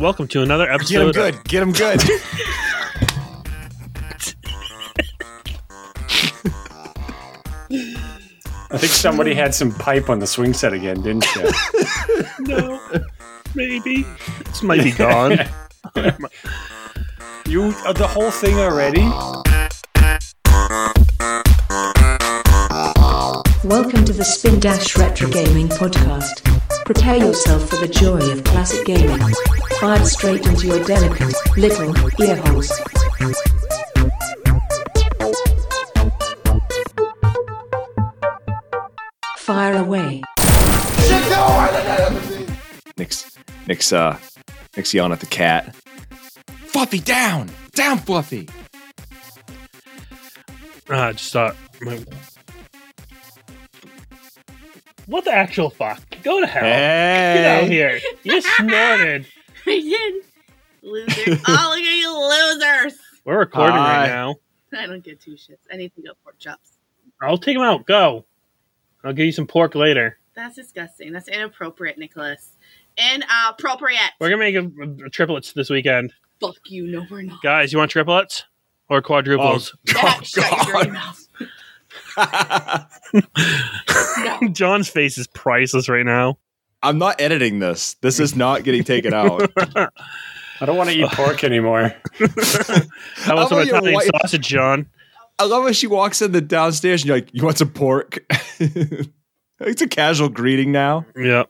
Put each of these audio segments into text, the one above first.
Welcome to another episode. Get him good. I think somebody had some pipe on the swing set again, didn't you? No. Maybe. This might be gone. You the whole thing already? Welcome to the Spin Dash Retro Gaming Podcast. Prepare yourself for the joy of classic gaming. Fired straight into your delicate little ear holes. Fire away. Nick's yelling at the cat. Fluffy, down! Down, Fluffy! I just thought... What the actual fuck? Go to hell. Hey. Get out of here. You snorted. Loser. All of you losers. We're recording right now. I don't get two shits. I need to go pork chops. I'll take them out. Go. I'll give you some pork later. That's disgusting. That's inappropriate, Nicholas. Inappropriate. We're going to make a triplets this weekend. Fuck you. No, we're not. Guys, you want triplets or quadruplets? Oh, shut your mouth. No. John's face is priceless right now. I'm not editing this. This is not getting taken out. I don't want to eat pork anymore. I want some Italian sausage, John. I love how she walks in the downstairs and you're like, you want some pork? It's a casual greeting now. Yeah.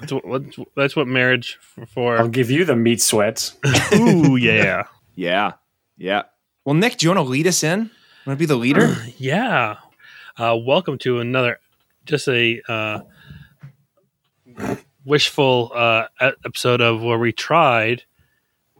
That's what marriage for. I'll give you the meat sweats. Ooh, yeah. Yeah. Well, Nick, do you want to lead us in? Want to be the leader? Yeah. Welcome to another, just a wishful episode of where we tried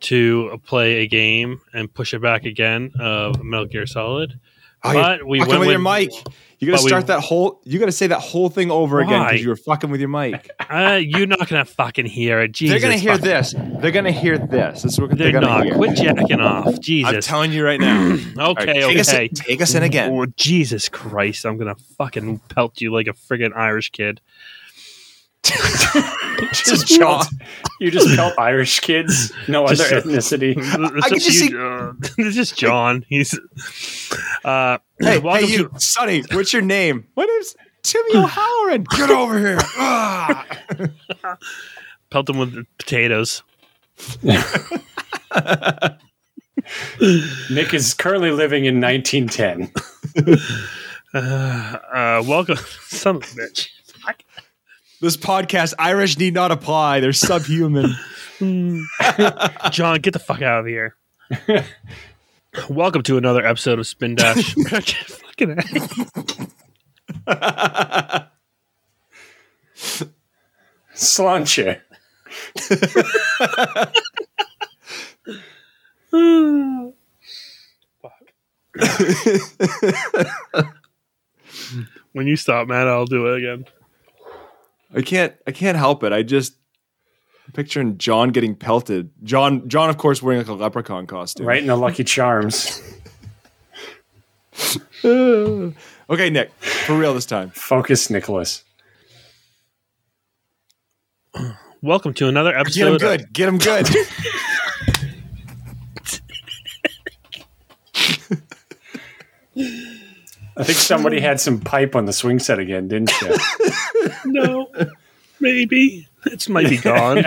to play a game and push it back again of Metal Gear Solid. But we went with your mic. You got to start that whole. You got to say that whole thing over again because you were fucking with your mic. You're not gonna fucking hear it. Jesus, they're gonna hear this. They're gonna hear this. That's what they're gonna hear. Quit jacking off, Jesus! I'm telling you right now. Okay. Take us in again. Oh, Jesus Christ! I'm gonna fucking pelt you like a friggin' Irish kid. You just pelt Irish kids. No just other ethnicity. It's just John. He's. Hey, you, Sonny. What's your name? What is Timmy O'Halloran? Get over here! Pelt him with potatoes. Nick is currently living in 1910. Welcome, son of a bitch. This podcast, Irish need not apply. They're subhuman. John, get the fuck out of here. Welcome to another episode of Spin Dash. Fucking hell. Sláinte. Fuck. When you stop, Matt, I'll do it again. I can't help it. I just picturing John getting pelted. John, of course, wearing like a leprechaun costume. Right in the Lucky Charms. Okay, Nick, for real this time. Focus, Nicholas. Welcome to another episode. Get him good. I think somebody had some pipe on the swing set again, didn't you? No, maybe. This might be gone.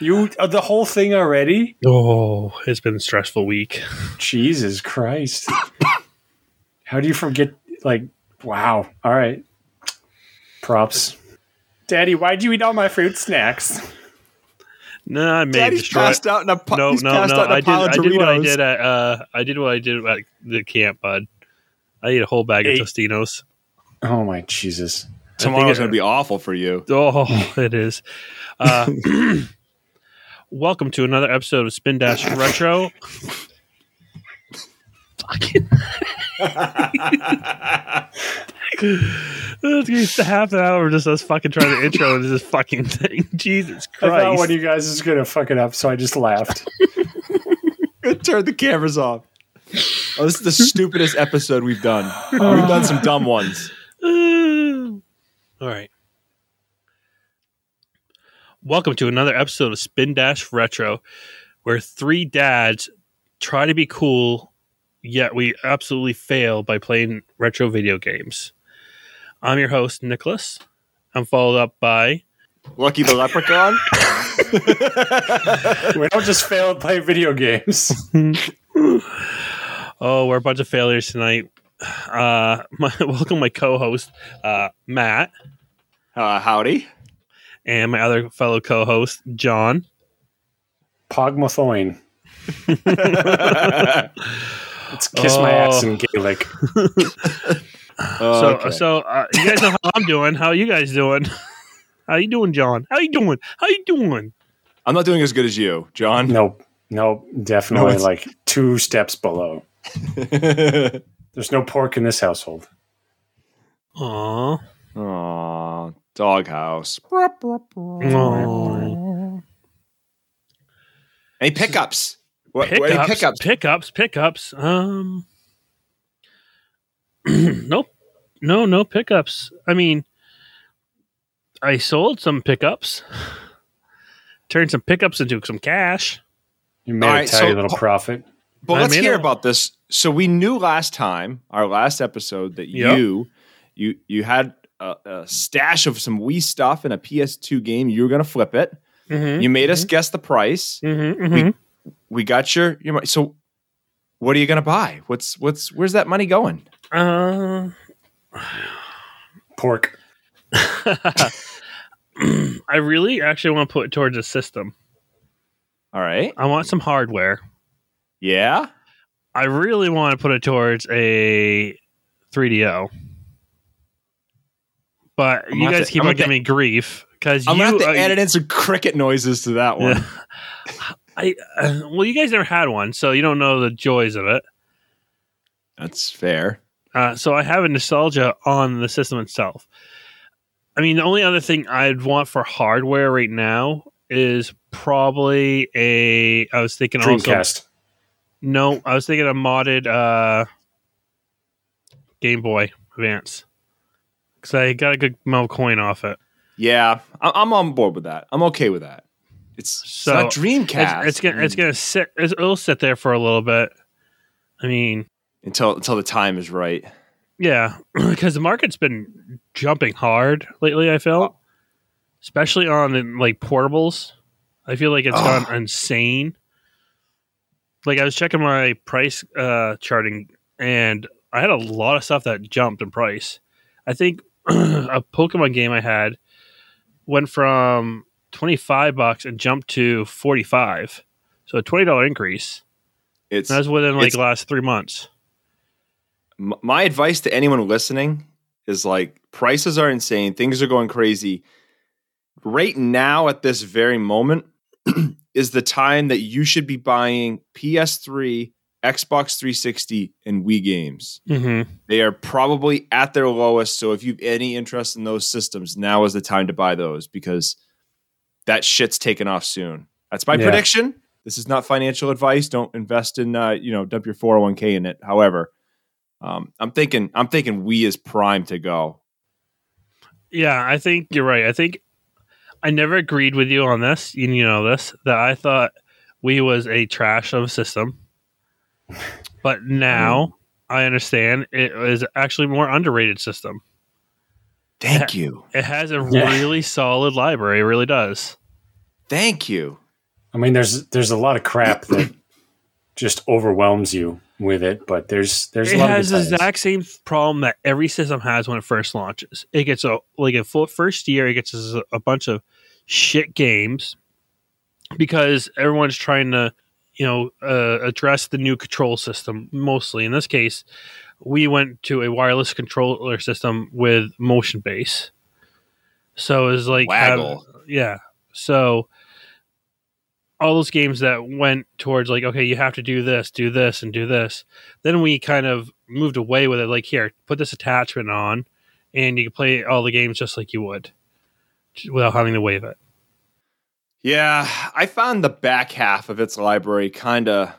You the whole thing already? Oh, it's been a stressful week. Jesus Christ. How do you forget? Like, wow. All right. Props. Daddy, why'd you eat all my fruit snacks? No, I made Daddy's passed out in a pile of Doritos. I did what I did at the camp, bud. I ate a whole bag of Tostinos. Oh, my Jesus. Tomorrow's going to be awful for you. Oh, it is. Welcome to another episode of Spin Dash Retro. Fucking. It's half an hour just us fucking trying to intro into this fucking thing. Jesus Christ. I thought one of you guys was going to fuck it up, so I just laughed. Turn the cameras off. Oh, this is the stupidest episode we've done. We've done some dumb ones. All right. Welcome to another episode of Spin Dash Retro, where three dads try to be cool, yet we absolutely fail by playing retro video games. I'm your host, Nicholas. I'm followed up by... Lucky the Leprechaun. We don't just fail at playing video games. Oh, we're a bunch of failures tonight. Welcome my co-host, Matt. Howdy. And my other fellow co-host, John. Pogmathoin. Let's kiss my ass in Gaelic. So, you guys know how I'm doing. How are you guys doing? How you doing, John? How you doing? I'm not doing as good as you, John. Nope. Definitely like two steps below. There's no pork in this household. Aww. Doghouse. Oh. Any pickups? Pickups. Nope. No pickups. I mean, I sold some pickups. Turned some pickups into some cash. You made a tiny little profit. But let's hear about this. So we knew last time, our last episode, that you had a stash of some Wii stuff and a PS2 game. You were going to flip it. Mm-hmm, you made us guess the price. We got your money. So what are you going to buy? Where's that money going? Pork. I really actually want to put it towards a system. All right. I want some hardware. Yeah. I really want to put it towards a 3DO. But you guys keep on giving me grief because I'm going to have to edit in some cricket noises to that one. Yeah. Well, you guys never had one, so you don't know the joys of it. That's fair. So I have a nostalgia on the system itself. I mean, the only other thing I'd want for hardware right now is probably a... I was thinking Dreamcast. Also... No, I was thinking a modded Game Boy Advance. Because I got a good amount of coin off it. Yeah, I'm on board with that. I'm okay with that. It's not Dreamcast. It'll sit there for a little bit. I mean... Until the time is right. Yeah, because the market's been jumping hard lately, I feel. Oh. Especially on like portables. I feel like it's gone insane. Like I was checking my price charting, and I had a lot of stuff that jumped in price. I think a Pokemon game I had went from $25 and jumped to $45. So a $20 increase. That was within the last 3 months. My advice to anyone listening is like prices are insane. Things are going crazy. Right now at this very moment is the time that you should be buying PS3, Xbox 360, and Wii games. Mm-hmm. They are probably at their lowest. So if you have any interest in those systems, now is the time to buy those because that shit's taken off soon. That's my prediction. This is not financial advice. Don't invest in, dump your 401k in it. However, I'm thinking Wii is prime to go. Yeah, I think you're right. I think I never agreed with you on this. You know this, that I thought Wii was a trash of a system. But now I understand it is actually a more underrated system. Thank you. It has a really solid library. It really does. Thank you. I mean, there's a lot of crap that just overwhelms you with it, but there's a lot of... It has the exact same problem that every system has when it first launches. It gets first year, it gets a bunch of shit games because everyone's trying to address the new control system mostly. In this case, we went to a wireless controller system with motion base. So it's like Waggle. So all those games that went towards like, okay, you have to do this, and do this. Then we kind of moved away with it. Like, here, put this attachment on, and you can play all the games just like you would without having to wave it. Yeah, I found the back half of its library kind of...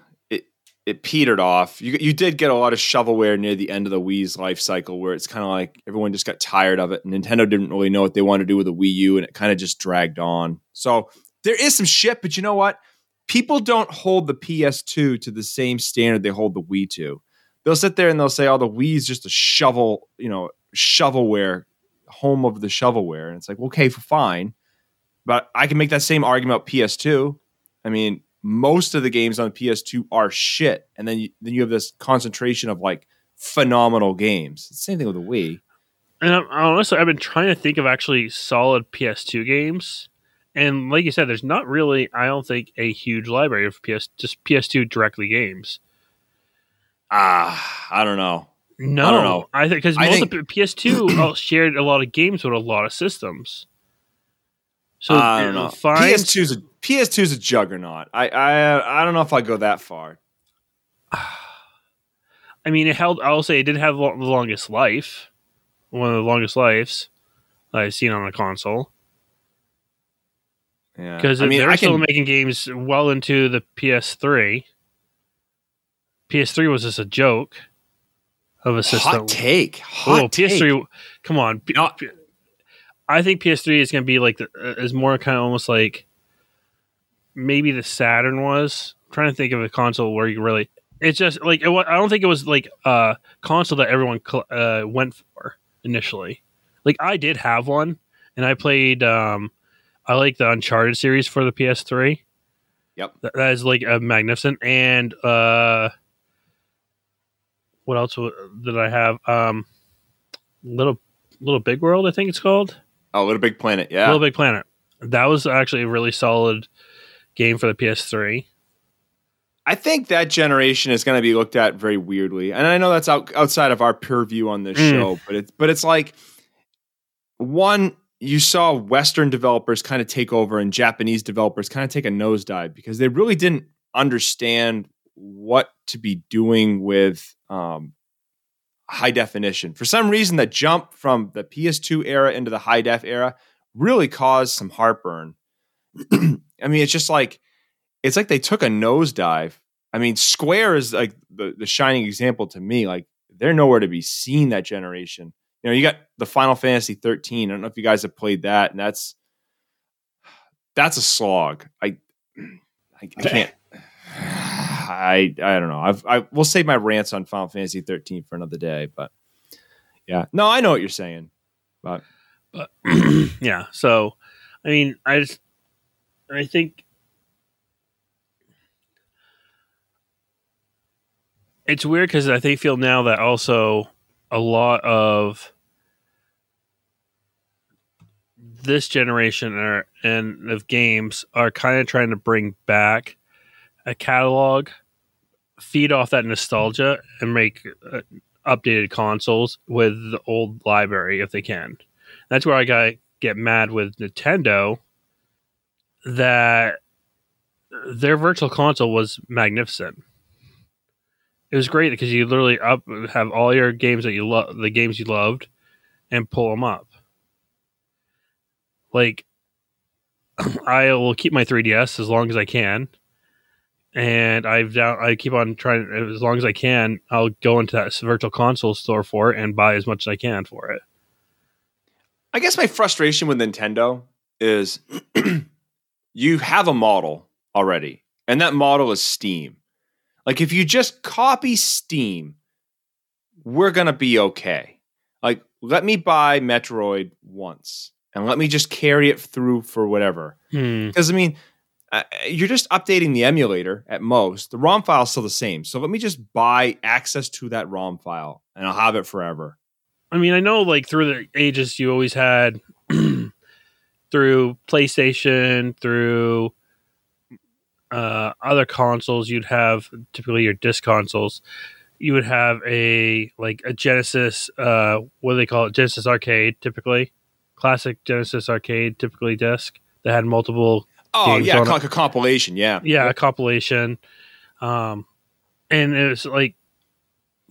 it petered off. You did get a lot of shovelware near the end of the Wii's life cycle, where it's kind of like everyone just got tired of it. Nintendo didn't really know what they wanted to do with the Wii U, and it kind of just dragged on. So there is some shit, but you know what? People don't hold the PS2 to the same standard they hold the Wii to. They'll sit there and they'll say, oh, the Wii's just a shovel, you know, shovelware, home of the shovelware. And it's like, okay, fine. But I can make that same argument about PS2. I mean, most of the games on PS2 are shit. And then you have this concentration of like phenomenal games. It's the same thing with the Wii. And honestly, I've been trying to think of actually solid PS2 games. And like you said, there's not really, I don't think, a huge library of PS2 directly games. I don't know. No, I don't know. I think because most of PS2 shared a lot of games with a lot of systems. So I don't know. PS2's a juggernaut. I don't know if I go that far. I mean, it held. I'll say it did have the longest life, one of the longest lives I've seen on a console. Yeah, because I mean, they're still making games well into the PS3. PS3 was just a joke of a system. Hot take. PS3, come on. I think PS3 is going to be like is more kind of almost like maybe the Saturn was. I'm trying to think of a console where you really. It's just like I don't think it was like a console that everyone went for initially. Like I did have one, and I played. I like the Uncharted series for the PS3. Yep, that is like a magnificent. And what else did I have? Little Big World, I think it's called. Oh, Little Big Planet, yeah. Little Big Planet. That was actually a really solid game for the PS3. I think that generation is going to be looked at very weirdly, and I know that's outside of our purview on this show, but it's like one. You saw Western developers kind of take over and Japanese developers kind of take a nosedive because they really didn't understand what to be doing with high definition. For some reason, that jump from the PS2 era into the high def era really caused some heartburn. I mean, it's just like, they took a nosedive. I mean, Square is like the shining example to me. Like they're nowhere to be seen that generation. You know, you got the Final Fantasy 13. I don't know if you guys have played that, and that's a slog. I can't. I don't know. I will save my rants on Final Fantasy 13 for another day. But yeah, no, I know what you're saying. But yeah. So I mean, I think it's weird because I think feel now that also a lot of this generation and of games are kind of trying to bring back a catalog, feed off that nostalgia, and make updated consoles with the old library if they can. That's where I get mad with Nintendo, that their Virtual Console was magnificent. It was great because you literally have all your games that you love, the games you loved, and pull them up. Like, I will keep my 3DS as long as I can, and I keep on trying as long as I can. I'll go into that Virtual Console store for it and buy as much as I can for it. I guess my frustration with Nintendo is you have a model already, and that model is Steam. Like, if you just copy Steam, we're going to be okay. Like, let me buy Metroid once, and let me just carry it through for whatever. Because, I mean, you're just updating the emulator at most. The ROM file is still the same. So let me just buy access to that ROM file, and I'll have it forever. I mean, I know, like, through the ages, you always had through PlayStation, through other consoles, you'd have typically your disc consoles. You would have a Genesis, what do they call it? Genesis Arcade, typically classic Genesis Arcade, typically disc that had multiple. Oh games yeah, on like it. A compilation, yeah, yeah, a compilation. And it was like,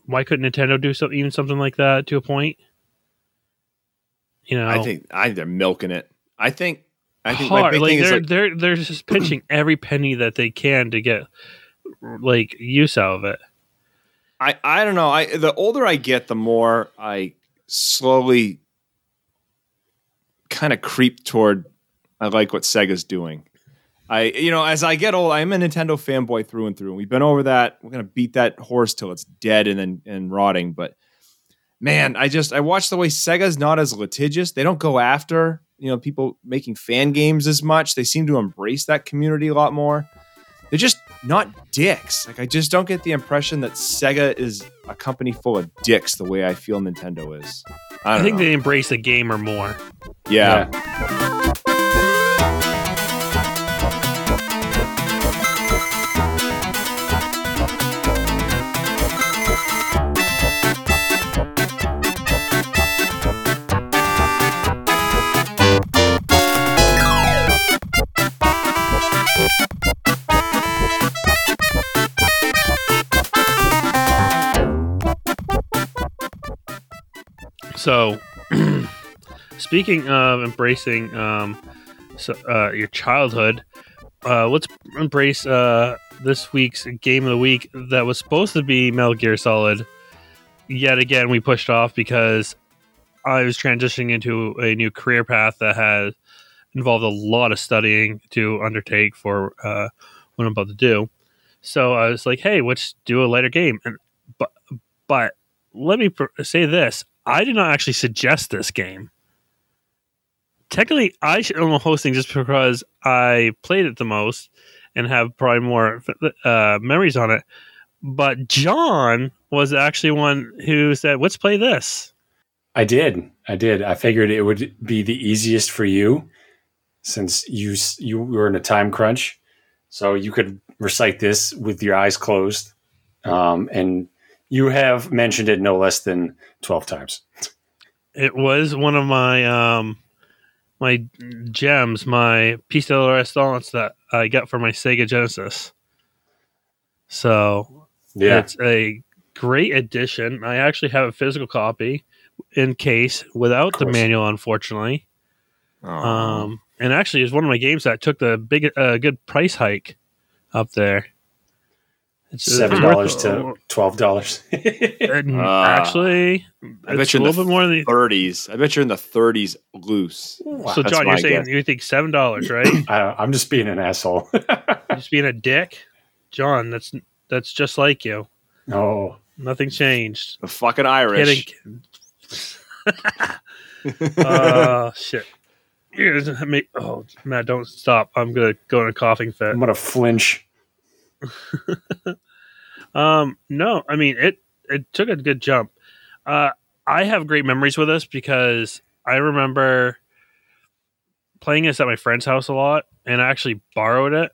why couldn't Nintendo do something like that to a point? You know, I think they're milking it. I think my big thing is they're just pinching every penny that they can to get like use out of it. I don't know. The older I get, the more I slowly kind of creep toward I like what Sega's doing. As I get old, I'm a Nintendo fanboy through and through. And we've been over that. We're going to beat that horse till it's dead and rotting. But man, I watch the way Sega's not as litigious. They don't go after, people making fan games as much. They seem to embrace that community a lot more. They're just not dicks. Like, I just don't get the impression that Sega is a company full of dicks the way I feel Nintendo is. I think they embrace the gamer more. Yeah. So, speaking of embracing your childhood, let's embrace this week's Game of the Week that was supposed to be Metal Gear Solid. Yet again, we pushed off because I was transitioning into a new career path that has involved a lot of studying to undertake for what I'm about to do. So I was like, hey, let's do a lighter game. But let me say this. I did not actually suggest this game. Technically, I should own the hosting just because I played it the most and have probably more memories on it. But John was actually one who said, let's play this. I did. I figured it would be the easiest for you since you were in a time crunch. So you could recite this with your eyes closed and... You have mentioned it no less than 12 times. It was one of my my gems, my piece de la résistance that I got for my Sega Genesis. So yeah. It's a great addition. I actually have a physical copy in case without the manual, unfortunately. Oh. And actually, it's one of my games that took the big good price hike up there. It's $7 to $12. Actually, I bet you're a little bit more than the 30s. I bet you're in the 30s loose. Wow, so, John, you're saying you think $7, right? I'm just being an asshole. You're just being a dick, John. That's just like you. No, nothing changed. The fucking Irish. Oh shit. Oh, Matt, don't stop. I'm gonna go in a coughing fit. I'm gonna flinch. No, I mean it took a good jump. I have great memories with this because I remember playing this at my friend's house a lot, and I actually borrowed it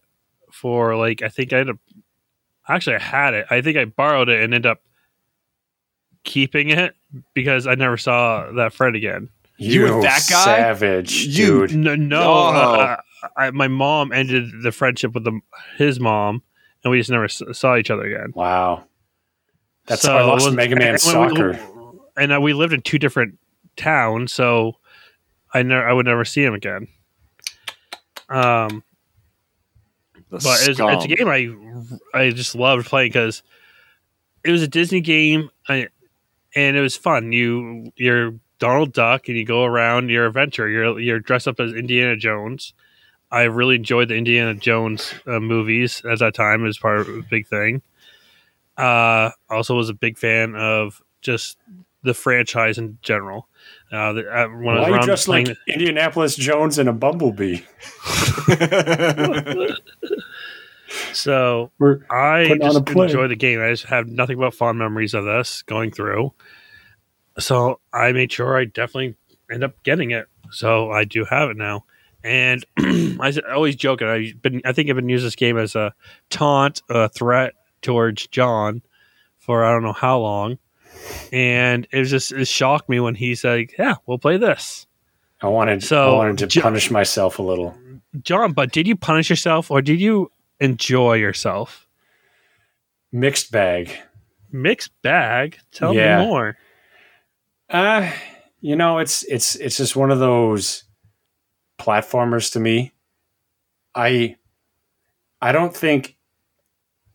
for like I had it. I think I borrowed it and ended up keeping it because I never saw that friend again. You were that guy? Savage, dude. My mom ended the friendship with his mom. And we just never saw each other again. Wow. That's how I lost Mega Man Soccer. And we lived in two different towns, so I would never see him again. But it's a game I just loved playing because it was a Disney game, and it was fun. You're Donald Duck, and you go around your adventure. You're dressed up as Indiana Jones. I really enjoyed the Indiana Jones movies at that time. It was part of a big thing. Also was a big fan of just the franchise in general. When I was around just like Indianapolis Jones and a bumblebee. So I just enjoy the game. I just have nothing but fond memories of this going through. So I made sure I definitely end up getting it. So I do have it now. And I always joke, and I think I've been using this game as a taunt, a threat towards John for I don't know how long. And it shocked me when he's like, yeah, we'll play this. I wanted to punish myself a little. John, but did you punish yourself or did you enjoy yourself? Mixed bag. Mixed bag? Tell me more. It's just one of those platformers to me. I don't think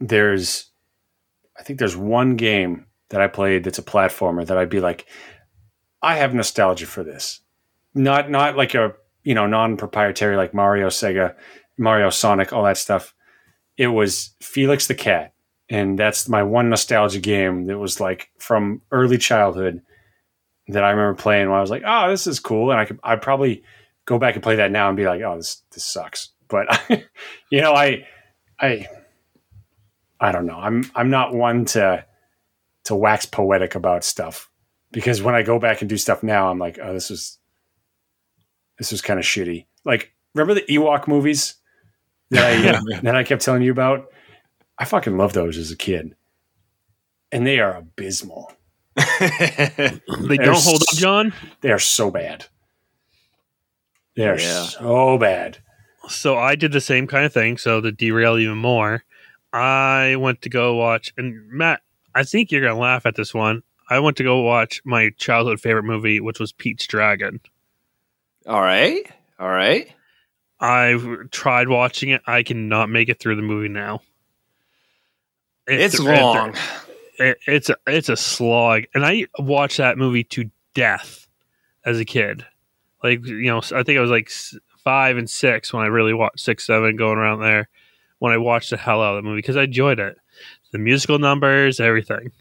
I think there's one game that I played that's a platformer that I'd be like, I have nostalgia for this. Not like a, you know, non-proprietary like Mario, Sega, Mario, Sonic, all that stuff. It was Felix the Cat. And that's my one nostalgia game that was like from early childhood that I remember playing when I was like, oh, this is cool. And I'd probably go back and play that now and be like, oh, this sucks. But, you know, I don't know. I'm not one to wax poetic about stuff, because when I go back and do stuff now, I'm like, oh, this was kind of shitty. Like, remember the Ewok movies that I kept telling you about? I fucking loved those as a kid, and they are abysmal. They don't hold up, John. They are so bad. They are so bad. So I did the same kind of thing. So to derail even more, I went to go watch, and Matt, I think you're going to laugh at this one. I went to go watch my childhood favorite movie, which was Pete's Dragon. All right. I've tried watching it. I cannot make it through the movie now. It's long. It's a slog. And I watched that movie to death as a kid. Like, you know, I think I was like 5 and 6 when I really watched 6, 7 going around there, when I watched the hell out of the movie because I enjoyed it. The musical numbers, everything.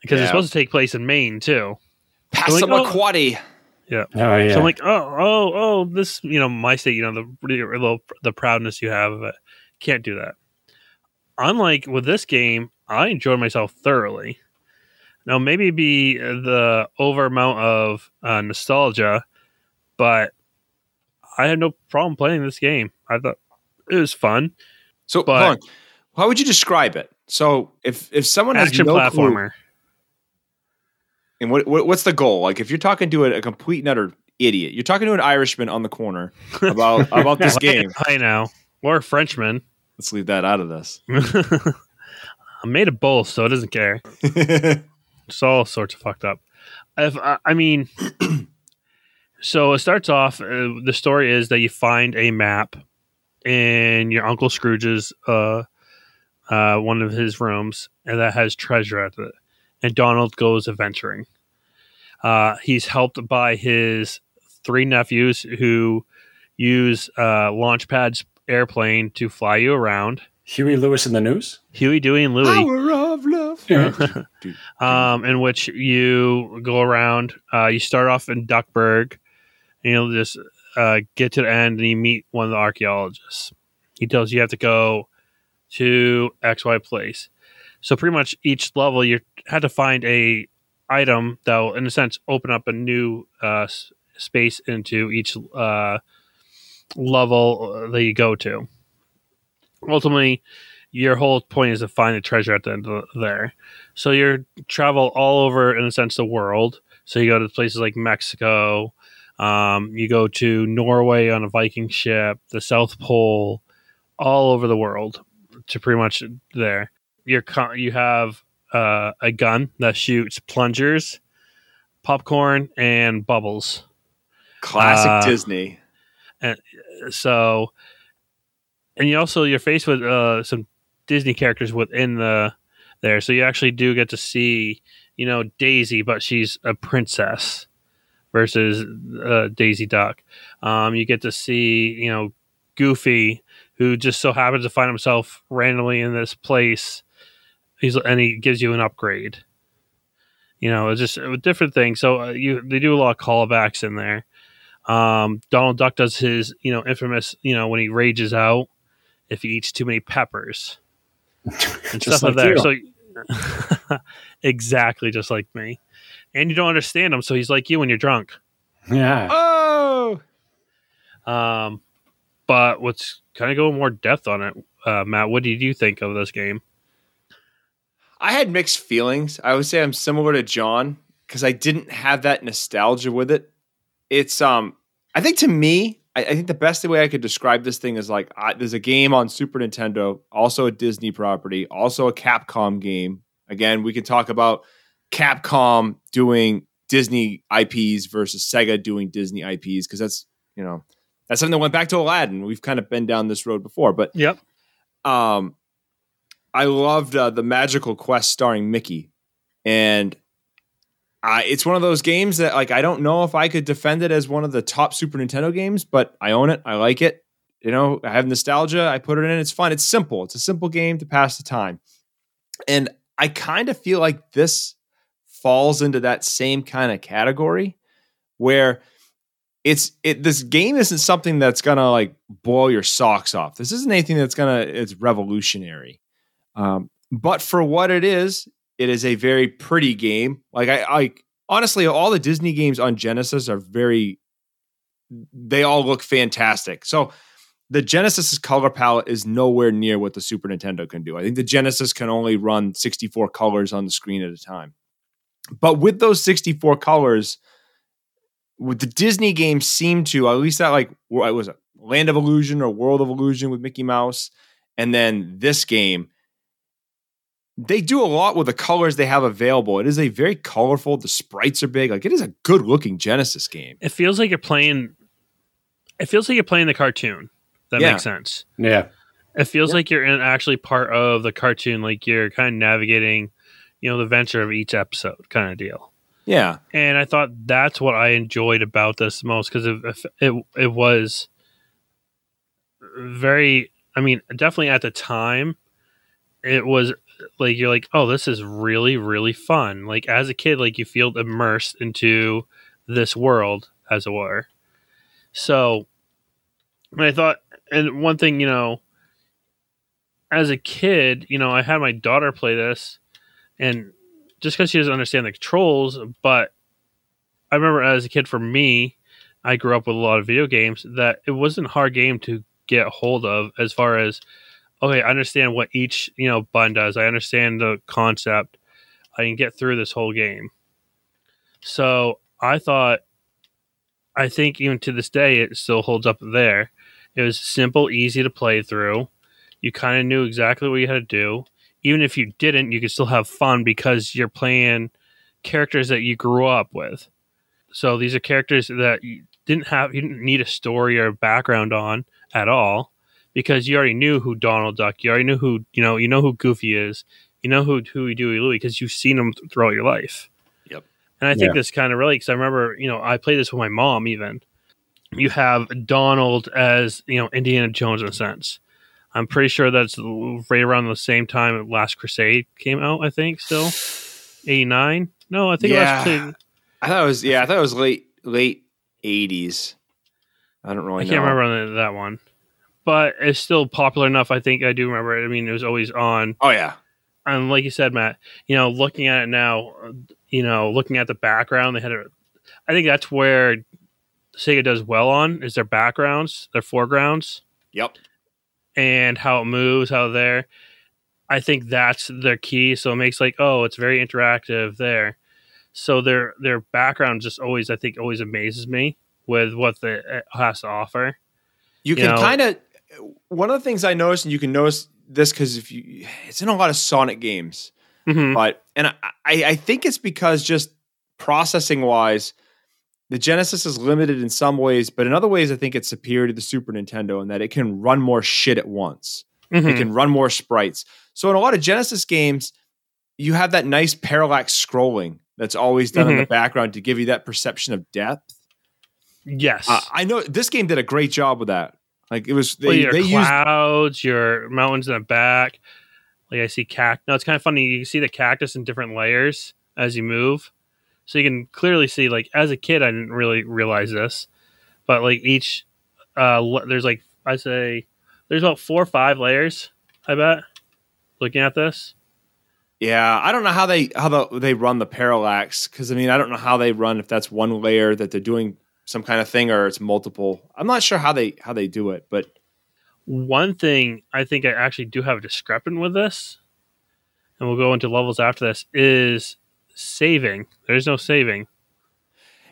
Because it's supposed to take place in Maine, too. Passamaquoddy. Yeah. Oh, yeah. So I'm like, oh, this, you know, my state, you know, the proudness you have of it. Can't do that. Unlike with this game, I enjoyed myself thoroughly. Now, maybe it'd be the over amount of nostalgia, but I had no problem playing this game. I thought it was fun. So, but hold on. How would you describe it? So, if someone has no platformer, clue, and what's the goal? Like, if you're talking to a complete and utter idiot, you're talking to an Irishman on the corner about this game. I know, or a Frenchman. Let's leave that out of this. I'm made of both, so it doesn't care. It's all sorts of fucked up. So it starts off. The story is that you find a map in your Uncle Scrooge's one of his rooms, and that has treasure at it. And Donald goes adventuring. He's helped by his 3 nephews who use Launchpad's airplane to fly you around. Huey, Dewey, and Louie. Power of love. In which you go around. You start off in Duckburg, and you'll just get to the end, and you meet one of the archaeologists. He tells you have to go to XY place. So pretty much each level, you had to find a item that will, in a sense, open up a new space into each level that you go to. Ultimately, your whole point is to find the treasure at the end of there. So you travel all over, in a sense, the world. So you go to places like Mexico. You go to Norway on a Viking ship, the South Pole, all over the world to pretty much there. You have a gun that shoots plungers, popcorn, and bubbles. Classic Disney. And you also, you're faced with some Disney characters within there. So you actually do get to see, you know, Daisy, but she's a princess versus Daisy Duck. You get to see, you know, Goofy, who just so happens to find himself randomly in this place. And he gives you an upgrade. You know, it's just a different thing. So they do a lot of callbacks in there. Donald Duck does his, you know, infamous, you know, when he rages out, if he eats too many peppers and stuff like that. So exactly just like me. And you don't understand him. So he's like you when you're drunk. Yeah. Oh, but what's kind of going more depth on it. Matt, what did you think of this game? I had mixed feelings. I would say I'm similar to John because I didn't have that nostalgia with it. It's I think to me, I think the best way I could describe this thing is like there's a game on Super Nintendo, also a Disney property, also a Capcom game. Again, we can talk about Capcom doing Disney IPs versus Sega doing Disney IPs because that's, you know, that's something that went back to Aladdin. We've kind of been down this road before, but yep. I loved The Magical Quest starring Mickey, and it's one of those games that, like, I don't know if I could defend it as one of the top Super Nintendo games, but I own it. I like it. You know, I have nostalgia. I put it in. It's fun. It's simple. It's a simple game to pass the time. And I kind of feel like this falls into that same kind of category where this game isn't something that's going to, like, blow your socks off. This isn't anything that's going to, it's revolutionary. But for what it is a very pretty game. Like I honestly, all the Disney games on Genesis are they all look fantastic. So the Genesis's color palette is nowhere near what the Super Nintendo can do. I think the Genesis can only run 64 colors on the screen at a time. But with those 64 colors, with the Disney games seem to, at least that, like, it was Land of Illusion or World of Illusion with Mickey Mouse. And then this game, they do a lot with the colors they have available. It is a very colorful, the sprites are big. Like, it is a good looking Genesis game. It feels like you're playing the cartoon. That makes sense. Yeah. It feels like you're actually part of the cartoon. Like, you're kind of navigating, you know, the venture of each episode kind of deal. Yeah. And I thought that's what I enjoyed about this most. Cause it was very, I mean, definitely at the time it was, like, you're like, oh, this is really, really fun. Like, as a kid, like, you feel immersed into this world, as it were. So, and I thought, and one thing, you know, as a kid, you know, I had my daughter play this, and just because she doesn't understand the controls, but I remember as a kid, for me, I grew up with a lot of video games that it wasn't a hard game to get hold of as far as, okay, I understand what each, you know, button does. I understand the concept. I can get through this whole game. So I think even to this day, it still holds up there. It was simple, easy to play through. You kind of knew exactly what you had to do. Even if you didn't, you could still have fun because you're playing characters that you grew up with. So these are characters that you didn't need a story or background on at all. Because you already knew who Donald Duck, you already knew who, you know who Goofy is, you know who Huey Dewey Louie, because you've seen them throughout your life. Yep. And I think this kind of really, because I remember, you know, I played this with my mom even. You have Donald as, you know, Indiana Jones in a sense. I'm pretty sure that's right around the same time Last Crusade came out, I think, still. 89? No, I think Last Crusade. I thought it was late 80s. I don't really know. I can't remember that one. But it's still popular enough. I think I do remember it. I mean, it was always on. Oh, yeah. And like you said, Matt, you know, looking at it now, you know, looking at the background, I think that's where Sega does well on, is their backgrounds, their foregrounds. Yep. And how it moves, how they're. I think that's their key. So it makes like, oh, it's very interactive there. So their background just always, I think, always amazes me with what it has to offer. You can kind of. One of the things I noticed, and you can notice this because it's in a lot of Sonic games, mm-hmm. but I think it's because just processing wise, the Genesis is limited in some ways, but in other ways, I think it's superior to the Super Nintendo in that it can run more shit at once. Mm-hmm. It can run more sprites. So in a lot of Genesis games, you have that nice parallax scrolling that's always done mm-hmm. in the background to give you that perception of depth. Yes, I know this game did a great job with that. Like it was, they clouds, used your mountains in the back. Like I see cactus. No, it's kind of funny. You can see the cactus in different layers as you move, so you can clearly see. Like as a kid, I didn't really realize this, but like each there's like I say there's about 4 or 5 layers. I bet looking at this. Yeah, I don't know how they run the parallax because I mean I don't know how they run if that's one layer that they're doing. Some kind of thing, or it's multiple. I'm not sure how they do it, but one thing I think I actually do have a discrepant with this, and we'll go into levels after this, is saving. There's no saving.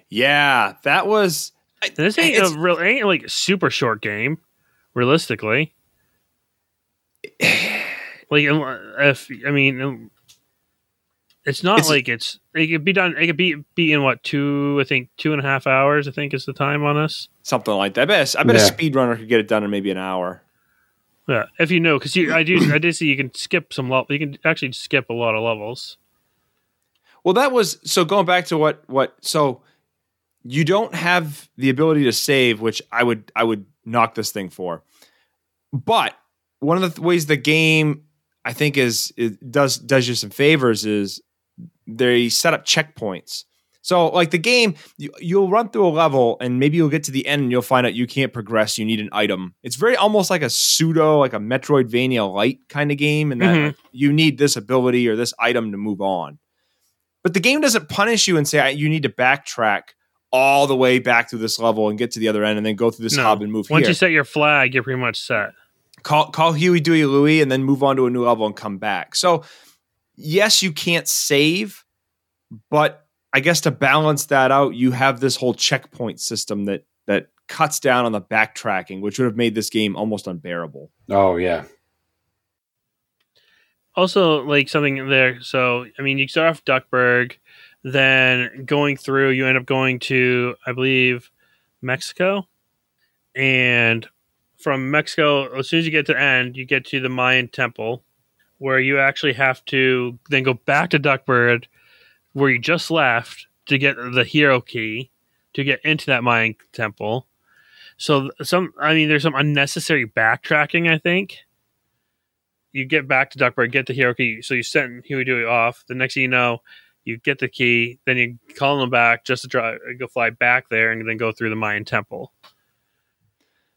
Yeah, that was. This ain't like a super short game, realistically. Like, if I mean. It's not like it's. It could be done. It could be in what 2.5 hours. I think is the time on this. Something like that. I bet a speedrunner could get it done in maybe an hour. Yeah, if you know, because I did see you can skip some levels. You can actually skip a lot of levels. Well, that was so. Going back to so you don't have the ability to save, which I would knock this thing for. But one of the ways the game I think does you some favors is they set up checkpoints. So like the game, you'll run through a level and maybe you'll get to the end and you'll find out you can't progress. You need an item. It's very almost like a pseudo, like a Metroidvania light kind of game. And that mm-hmm. you need this ability or this item to move on. But the game doesn't punish you and say, you need to backtrack all the way back through this level and get to the other end and then go through this hub and move here. Once you set your flag, you're pretty much set. Call Huey, Dewey, Louie, and then move on to a new level and come back. So yes, you can't save, but I guess to balance that out, you have this whole checkpoint system that cuts down on the backtracking, which would have made this game almost unbearable. Oh, yeah. Also, like something there. So, I mean, you start off Duckburg, then going through, you end up going to, I believe, Mexico. And from Mexico, as soon as you get to the end, you get to the Mayan Temple, where you actually have to then go back to Duckburg, where you just left, to get the hero key to get into that Mayan temple. So there's some unnecessary backtracking, I think. You get back to Duckburg, get the hero key. So you send Huey Dewey off. The next thing you know, you get the key. Then you call them back just to try go fly back there and then go through the Mayan temple.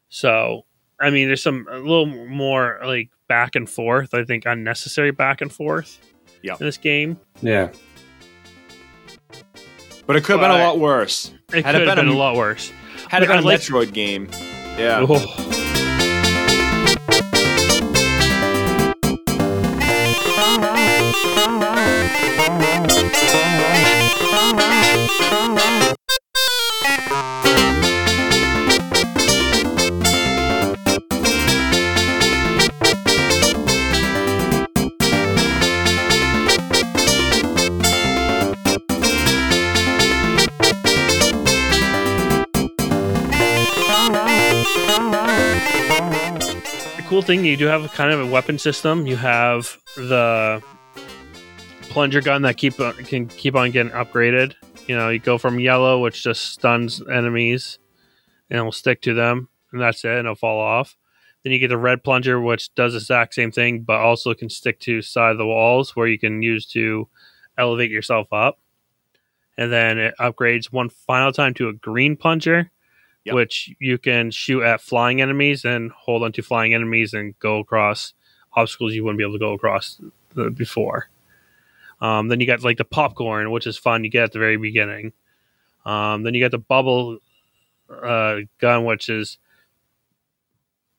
So, I mean, there's a little more like back and forth. I think unnecessary back and forth in this game. Yeah. But it could have been a lot worse. It could have been a lot worse. Had it been a Metroid game. Yeah. Oh. Thing you do have kind of a weapon system. You have the plunger gun that can keep on getting upgraded. You know, you go from yellow, which just stuns enemies and it'll stick to them, and that's it, and it'll fall off. Then you get the red plunger, which does the exact same thing, but also can stick to side of the walls, where you can use to elevate yourself up. And then it upgrades one final time to a green plunger. Yep. Which you can shoot at flying enemies and hold onto flying enemies and go across obstacles you wouldn't be able to go across before. Then you got like the popcorn, which is fun. You get at the very beginning. Then you got the bubble gun, which is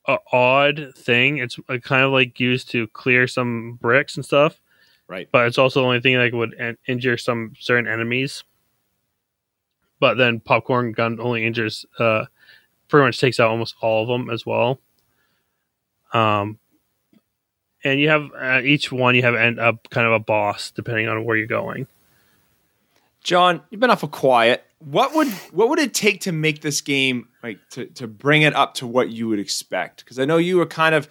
an odd thing. It's kind of like used to clear some bricks and stuff. Right. But it's also the only thing that would injure some certain enemies. But then popcorn gun only injures, pretty much takes out almost all of them as well. And you have each one, you have end up kind of a boss depending on where you're going. John, you've been off of quiet. What would it take to make this game like to bring it up to what you would expect? Because I know you were kind of,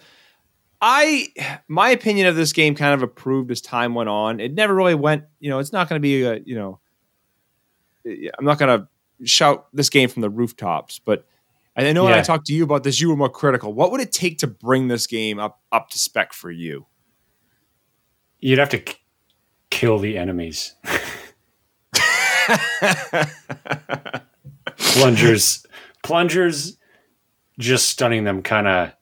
my opinion of this game kind of improved as time went on. It never really went, it's not going to be I'm not going to shout this game from the rooftops, but I know when I talked to you about this, you were more critical. What would it take to bring this game up to spec for you? You'd have to kill the enemies. Plungers, just stunning them kind of,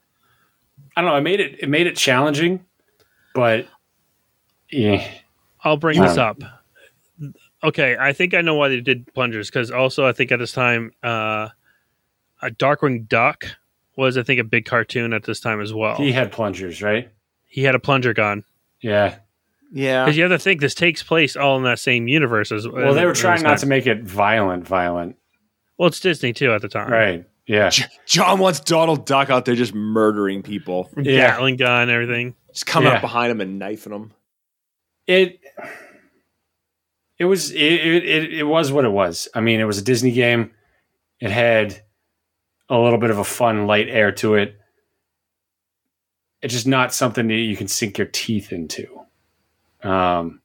I don't know. It made it challenging, but I'll bring this up. Okay, I think I know why they did plungers, because also I think at this time, a Darkwing Duck was, I think, a big cartoon at this time as well. He had plungers, right? He had a plunger gun. Yeah. Yeah. Because you have to think, this takes place all in that same universe. Well, they were trying not to make it violent. Well, it's Disney, too, at the time. Right, yeah. John wants Donald Duck out there just murdering people. Yeah. Gatling gun, everything. Just coming up behind him and knifing him. It was what it was. I mean, it was a Disney game. It had a little bit of a fun, light air to it. it's just not something that you can sink your teeth into. And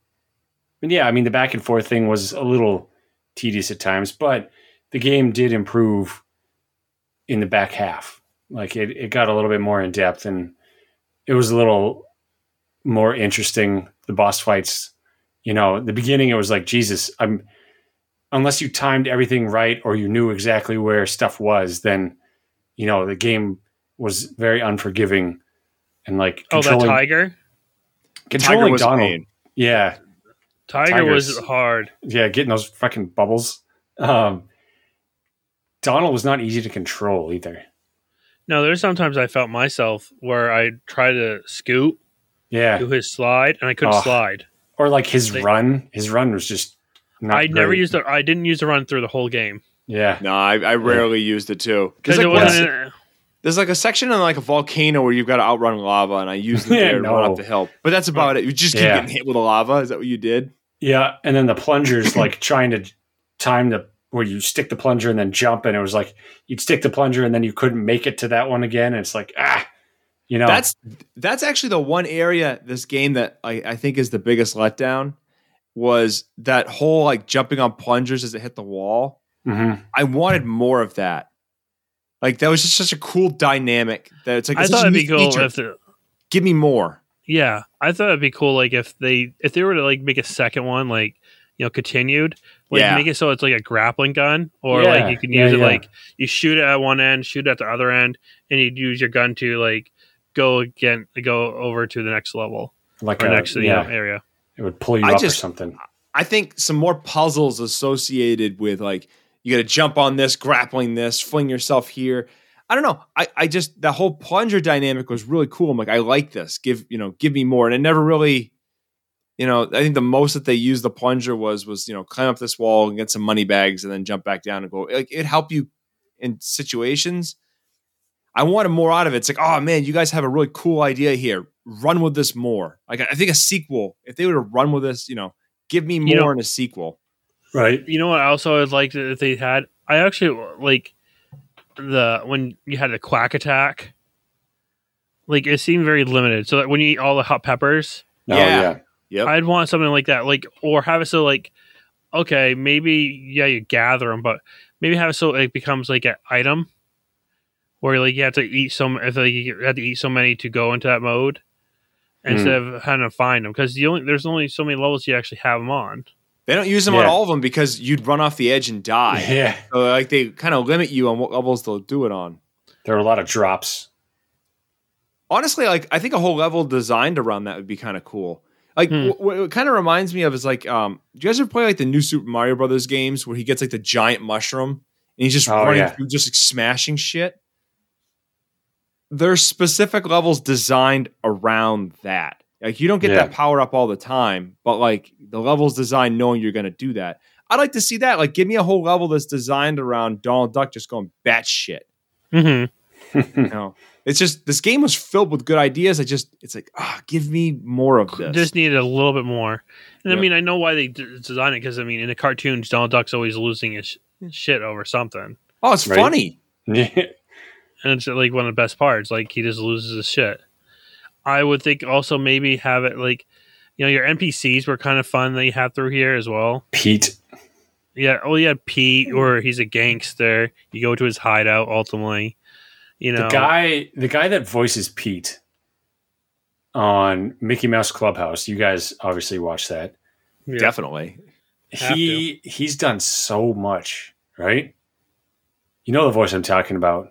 yeah, I mean, the back and forth thing was a little tedious at times, but the game did improve in the back half. Like it got a little bit more in depth, and it was a little more interesting. The boss fights, you know, the beginning, it was like, Jesus, unless you timed everything right or you knew exactly where stuff was, then, you know, the game was very unforgiving. And like, that Tigger? Tigger was Donald. Mean. Yeah. Tigger was hard. Yeah, getting those fucking bubbles. Donald was not easy to control either. No, there's sometimes I felt myself where I try to scoot, do his slide, and I couldn't slide. Or like his run. His run was just not great. I didn't use the run through the whole game. Yeah. No, I rarely used it too. Because like, there's like a section in like a volcano where you've got to outrun lava, and I used it there to run up the hill. But that's about it. You just keep getting hit with the lava. Is that what you did? Yeah. And then the plunger's like trying to time where you stick the plunger and then jump, and it was like you'd stick the plunger and then you couldn't make it to that one again. And it's like, you know, that's actually the one area this game that I think is the biggest letdown, was that whole like jumping on plungers as it hit the wall. Mm-hmm. I wanted more of that. Like that was just such a cool dynamic that it's like, I thought it'd be cool if give me more. Yeah. I thought it'd be cool. Like if they were to like make a second one, like, you know, continued, like make it so it's like a grappling gun, or like you can use it like you shoot it at one end, shoot it at the other end, and you'd use your gun to like go over to the next level, like next to the area. It would pull you up or something. I think some more puzzles associated with like you got to jump on this, grappling this, fling yourself here. I don't know. I just the whole plunger dynamic was really cool. I'm like, I like this. Give me more, and it never really. You know, I think the most that they used the plunger was, you know, climb up this wall and get some money bags and then jump back down and go. Like, it helped you in situations. I wanted more out of it. It's like, oh man, you guys have a really cool idea here. Run with this more. Like, I think a sequel, if they were to run with this, you know, give me more in a sequel. Right. You know what? Also, I'd like that if they had. I actually like when you had the quack attack. Like, it seemed very limited. So that when you eat all the hot peppers, Yep. I'd want something like that, like, or have it so like, okay, maybe you gather them, but maybe have it so it becomes like an item, where like you have to eat so many to go into that mode, instead of having to find them, because there's only so many levels you actually have them on. They don't use them on all of them because you'd run off the edge and die. Yeah, so like they kind of limit you on what levels they'll do it on. There are a lot of drops. Honestly, like I think a whole level designed around that would be kind of cool. Like what it kind of reminds me of is like, do you guys ever play like the new Super Mario Brothers games where he gets like the giant mushroom and he's just running through, just like smashing shit? There's specific levels designed around that. Like you don't get that power up all the time, but like the level's designed knowing you're going to do that. I'd like to see that. Like give me a whole level that's designed around Donald Duck just going batshit. Mm-hmm. You know, it's just this game was filled with good ideas. It's like, give me more of this. Just needed a little bit more. And I mean, I know why they designed it because I mean, in the cartoons, Donald Duck's always losing his shit over something. Oh, it's funny, and it's like one of the best parts. Like he just loses his shit. I would think also maybe have it like, you know, your NPCs were kind of fun that you had through here as well. Pete, you had Pete, or he's a gangster. You go to his hideout ultimately. You know, the guy that voices Pete on Mickey Mouse Clubhouse. You guys obviously watch that. Yeah. Definitely. He's done so much, right? You know the voice I'm talking about.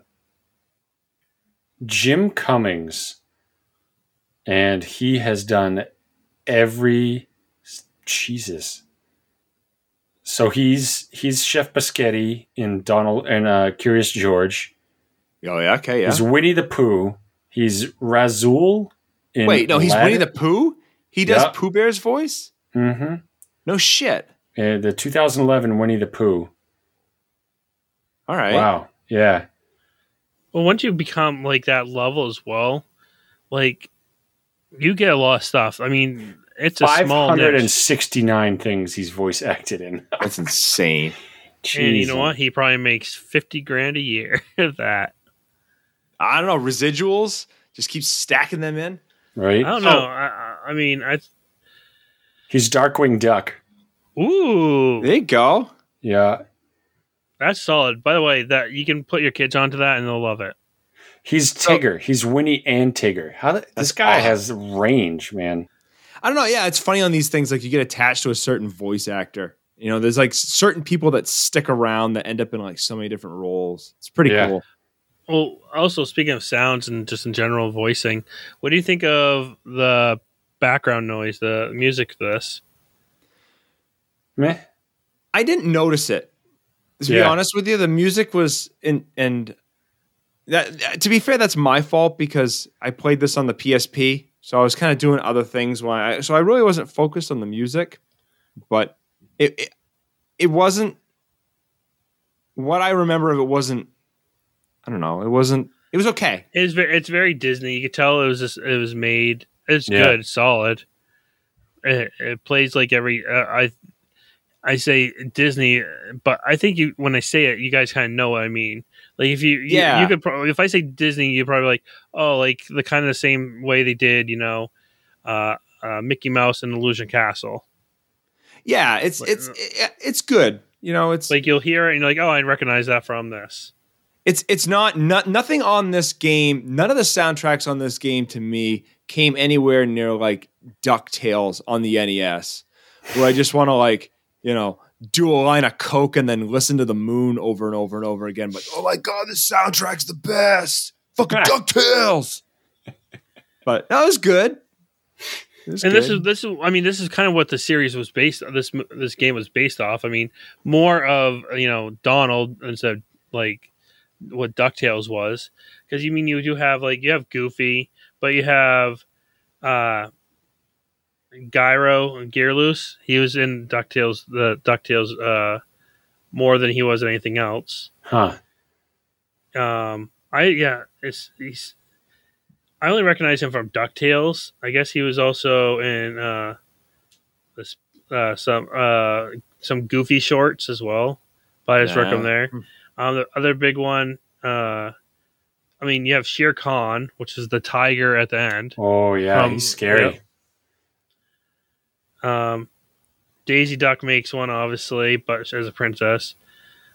Jim Cummings. And he has done Jesus. So he's Chef Boschetti in Donald and Curious George. Oh, yeah, okay, yeah. He's Winnie the Pooh. He's Razul. He's Winnie the Pooh? He does Pooh Bear's voice? Mm-hmm. No shit. The 2011 Winnie the Pooh. All right. Wow, yeah. Well, once you become like that level as well, like, you get a lot of stuff. I mean, it's a small niche. 569 things he's voice acted in. That's insane. Jeez. And you know what? He probably makes $50,000 a year of that. I don't know, residuals. Just keep stacking them in. Right? I don't know. I mean, he's Darkwing Duck. Ooh. There you go. Yeah. That's solid. By the way, that you can put your kids onto that and they'll love it. He's Tigger. He's Winnie and Tigger. This guy has range, man. I don't know. Yeah, it's funny on these things. Like, you get attached to a certain voice actor. You know, there's like certain people that stick around that end up in like so many different roles. It's pretty cool. Well, also, speaking of sounds and just in general voicing, what do you think of the background noise, the music for this? Meh. I didn't notice it. To be honest with you, the music was and to be fair, that's my fault because I played this on the PSP, so I was kind of doing other things so I really wasn't focused on the music, but it wasn't what I remember of it wasn't. I don't know. It wasn't. It was okay. It's very Disney. You could tell it was made. It's good, solid. It plays like every. I say Disney, but I think when I say it, you guys kind of know what I mean. Like if you could probably, if I say Disney, you're probably like, oh, like the kind of the same way they did, you know, Mickey Mouse and Illusion Castle. Yeah, it's good. You know, it's like you'll hear it and you're like, oh, I recognize that from this. It's not nothing on this game. None of the soundtracks on this game to me came anywhere near like DuckTales on the NES, where I just want to like, you know, do a line of coke and then listen to the moon over and over and over again. But oh my god, this soundtrack's the best. Fucking DuckTales. But that was good. This is kind of what the series was based on. This game was based off. I mean, more of, you know, Donald instead of like what DuckTales was, because you mean you do have like you have Goofy, but you have Gyro and Gearloose. He was in DuckTales more than he was in anything else. Huh. I only recognize him from DuckTales. I guess he was also in some Goofy shorts as well. But I just work him there. The other big one, you have Shere Khan, which is the tiger at the end. Oh yeah, he's scary. Yeah. Daisy Duck makes one, obviously, but as a princess.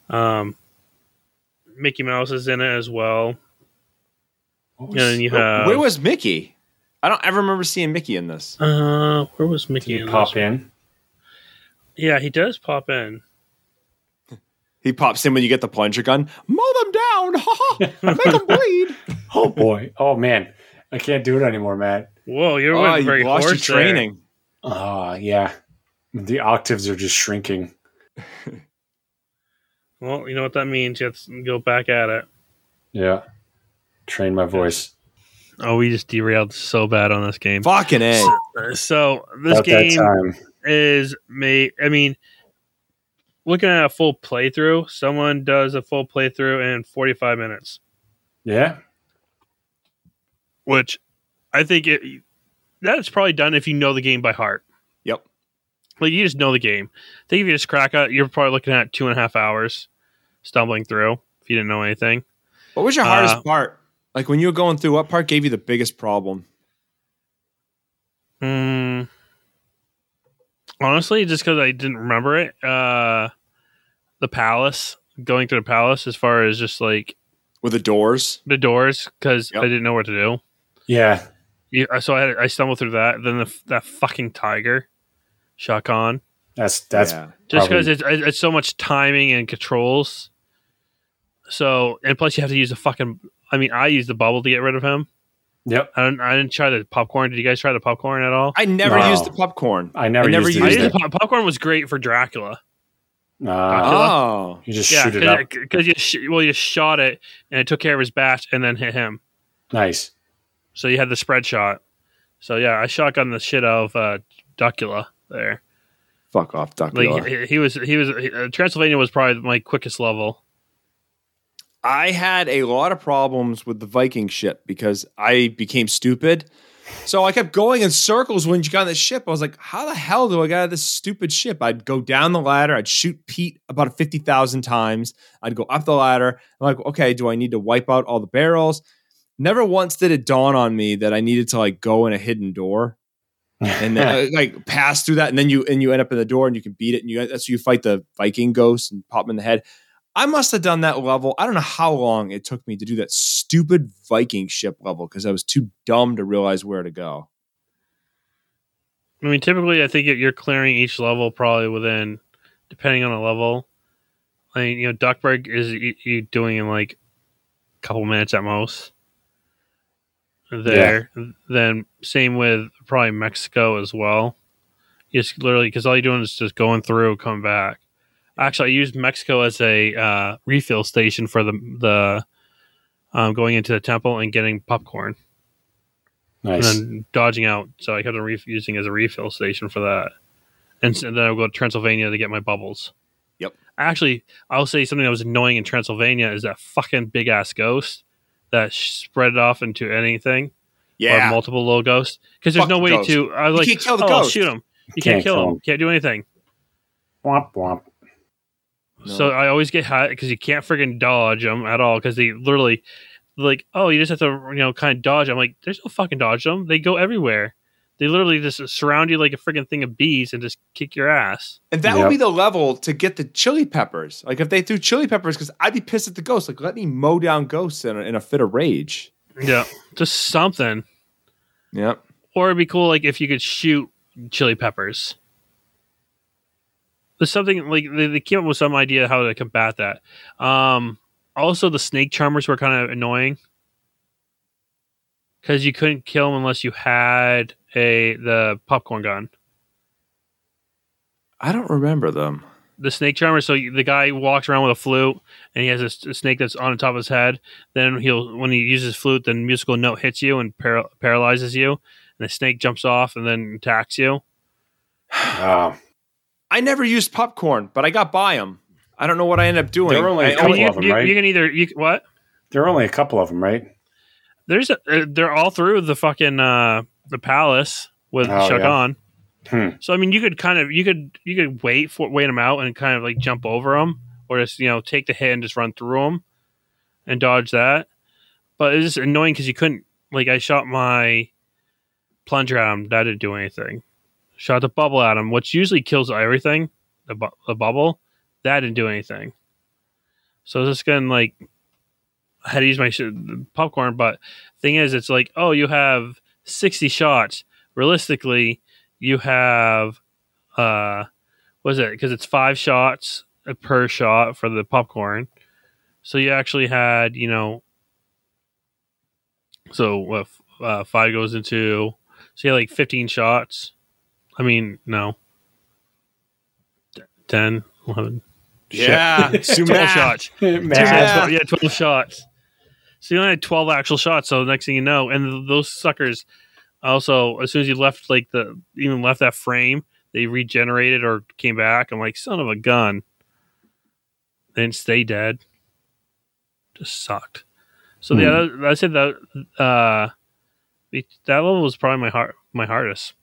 Mickey Mouse is in it as well. Where was Mickey? I don't ever remember seeing Mickey in this. Where was Mickey? Did he pop in? Yeah, he does pop in. He pops in when you get the plunger gun. Mow them down. Make them bleed. Oh, boy. Oh, man. I can't do it anymore, Matt. Whoa, you're very lost your training. Oh, yeah. The octaves are just shrinking. Well, you know what that means. You have to go back at it. Yeah. Train my voice. Oh, we just derailed so bad on this game. Fucking A. So this about game is made. I mean, looking at a full playthrough, someone does a full playthrough in 45 minutes. Yeah. Which I think that's probably done if you know the game by heart. Yep. Like you just know the game. I think if you just crack out, you're probably looking at 2.5 hours stumbling through if you didn't know anything. What was your hardest part? Like when you were going through, what part gave you the biggest problem? Honestly, just because I didn't remember it. The palace, going through the palace, as far as just like with the doors, because I didn't know what to do. Yeah. So I stumbled through that. Then that fucking tiger, Shere Khan. That's just because it's so much timing and controls. So, and plus you have to use I used the bubble to get rid of him. Yep. I didn't try the popcorn. Did you guys try the popcorn at all? I never used the popcorn. I never used it. Popcorn was great for Dracula. Dracula. Oh. You just shoot it up. Because you shot it and it took care of his bat and then hit him. Nice. So you had the spread shot. So yeah, I shotgun the shit out of Dracula there. Fuck off, Dracula. Like, he was Transylvania was probably my quickest level. I had a lot of problems with the Viking ship because I became stupid. So I kept going in circles when you got on the ship. I was like, how the hell do I get out of this stupid ship? I'd go down the ladder. I'd shoot Pete about 50,000 times. I'd go up the ladder. I'm like, okay, do I need to wipe out all the barrels? never once did it dawn on me that I needed to like go in a hidden door and then, like pass through that. And then you end up in the door and you can beat it. And that's so you fight the Viking ghost and pop him in the head. I must have done that level. I don't know how long it took me to do that stupid Viking ship level because I was too dumb to realize where to go. I mean, typically, I think you're clearing each level probably within, depending on a level. I mean, you know, Duckburg is you doing in like a couple minutes at most. There, yeah. Then same with probably Mexico as well. Just literally because all you're doing is just going through, come back. Actually, I used Mexico as a refill station for the going into the temple and getting popcorn. Nice. And then dodging out, so I kept on using as a refill station for that. And so then I'll go to Transylvania to get my bubbles. Yep. Actually, I'll say something that was annoying in Transylvania is that fucking big-ass ghost that spread off into anything. Yeah. Or multiple little ghosts. Because there's no way to... I like, you can't kill the ghost. Shoot him. You can't kill him. Can't do anything. Womp womp. No. So I always get hot because you can't friggin' dodge them at all because they literally... Like, oh, you just have to, you know, kind of dodge. I'm like, there's no fucking dodge them. They go everywhere. They literally just surround you like a freaking thing of bees and just kick your ass. And that would be the level to get the chili peppers. Like, if they threw chili peppers, because I'd be pissed at the ghosts. Like, let me mow down ghosts in a fit of rage. Yeah, just something. Yep. Or it'd be cool, like, if you could shoot chili peppers. There's something, like, they came up with some idea how to combat that. Also, the snake charmers were kind of annoying because you couldn't kill them unless you had the popcorn gun. I don't remember them. The snake charmers. So the guy walks around with a flute, and he has a snake that's on the top of his head. Then when he uses flute, the musical note hits you and paralyzes you, and the snake jumps off and then attacks you. Wow! I never used popcorn, but I got by him. I don't know what I end up doing. There are only a couple of them, right? You can either... What? There are only a couple of them, right? They're all through the fucking the palace with Shagan. Yeah. So, I mean, you could kind of... You could wait them out and kind of, like, jump over them or just, you know, take the hit and just run through them and dodge that. But it's just annoying because you couldn't... Like, I shot my plunger at him. That didn't do anything. Shot the bubble at him, which usually kills everything. The bubble... That didn't do anything. So this gun, like, I had to use my popcorn, but thing is, it's like, oh, you have 60 shots. Realistically, you have, what is it? Because it's 5 shots per shot for the popcorn. So you actually had, you know, so what? 5 goes into, so you had like 15 shots. I mean, no. 10, 11. Yeah, 12 shots. 12 shots. So you only had 12 actual shots. So the next thing you know, and those suckers also, as soon as you left, like even left that frame, they regenerated or came back. I'm like, son of a gun. They didn't stay dead. Just sucked. So I said that that level was probably my hardest.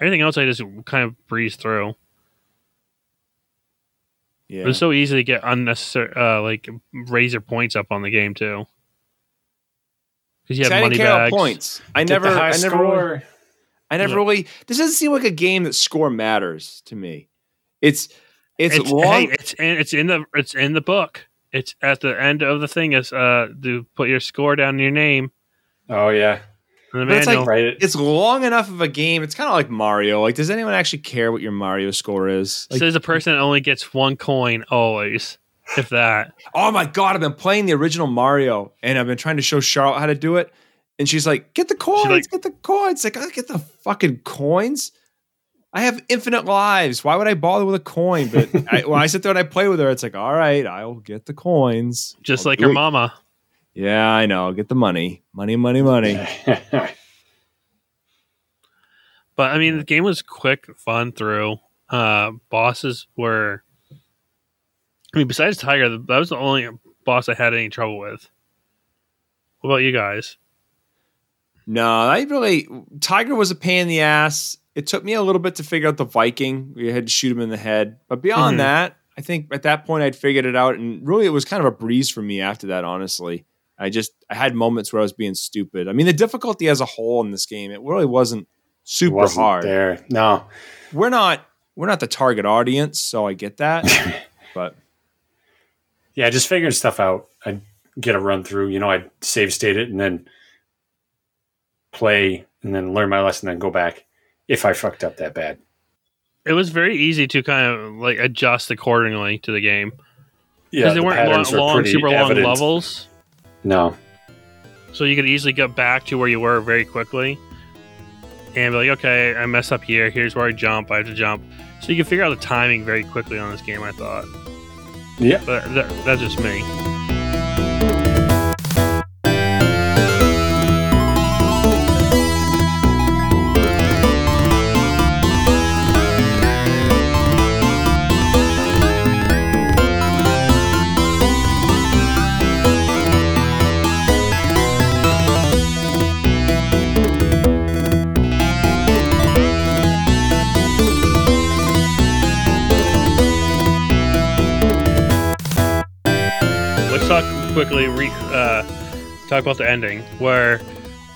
Everything else I just kind of breezed through. Yeah. It's so easy to get unnecessary, like razor points up on the game too, because you have money bags. Points. I never really. This doesn't seem like a game that score matters to me. It's long. Hey, it's in the book. It's at the end of the thing is to put your score down in your name. Oh yeah. It's long enough of a game. It's kind of like Mario. Like, does anyone actually care what your Mario score is? Like, so there's a person that only gets 1 coin always, if that. Oh my God, I've been playing the original Mario, and I've been trying to show Charlotte how to do it, and she's like, get the coins, like, get the coins. Like, I get the fucking coins. I have infinite lives. Why would I bother with a coin? But when I sit there and I play with her, it's like, all right, I'll get the coins. Just like your mama. Yeah, I know. Get the money. Money. But, I mean, the game was quick, fun through. Bosses were... I mean, besides Tigger, that was the only boss I had any trouble with. What about you guys? No, I really... Tigger was a pain in the ass. It took me a little bit to figure out the Viking. We had to shoot him in the head. But beyond that, I think at that point I'd figured it out. And really, it was kind of a breeze for me after that, honestly. I had moments where I was being stupid. I mean, the difficulty as a whole in this game, it really wasn't super hard. There, no, we're not the target audience, so I get that. But yeah, just figuring stuff out. I'd get a run through, I'd save state it and then play and then learn my lesson and then go back if I fucked up that bad. It was very easy to kind of like adjust accordingly to the game. Yeah, because they weren't super long levels. No. So you could easily get back to where you were very quickly and be like, okay, I messed up here. Here's where I jump. I have to jump. So you can figure out the timing very quickly on this game, I thought. Yeah. But that's just me. Quickly talk about the ending, where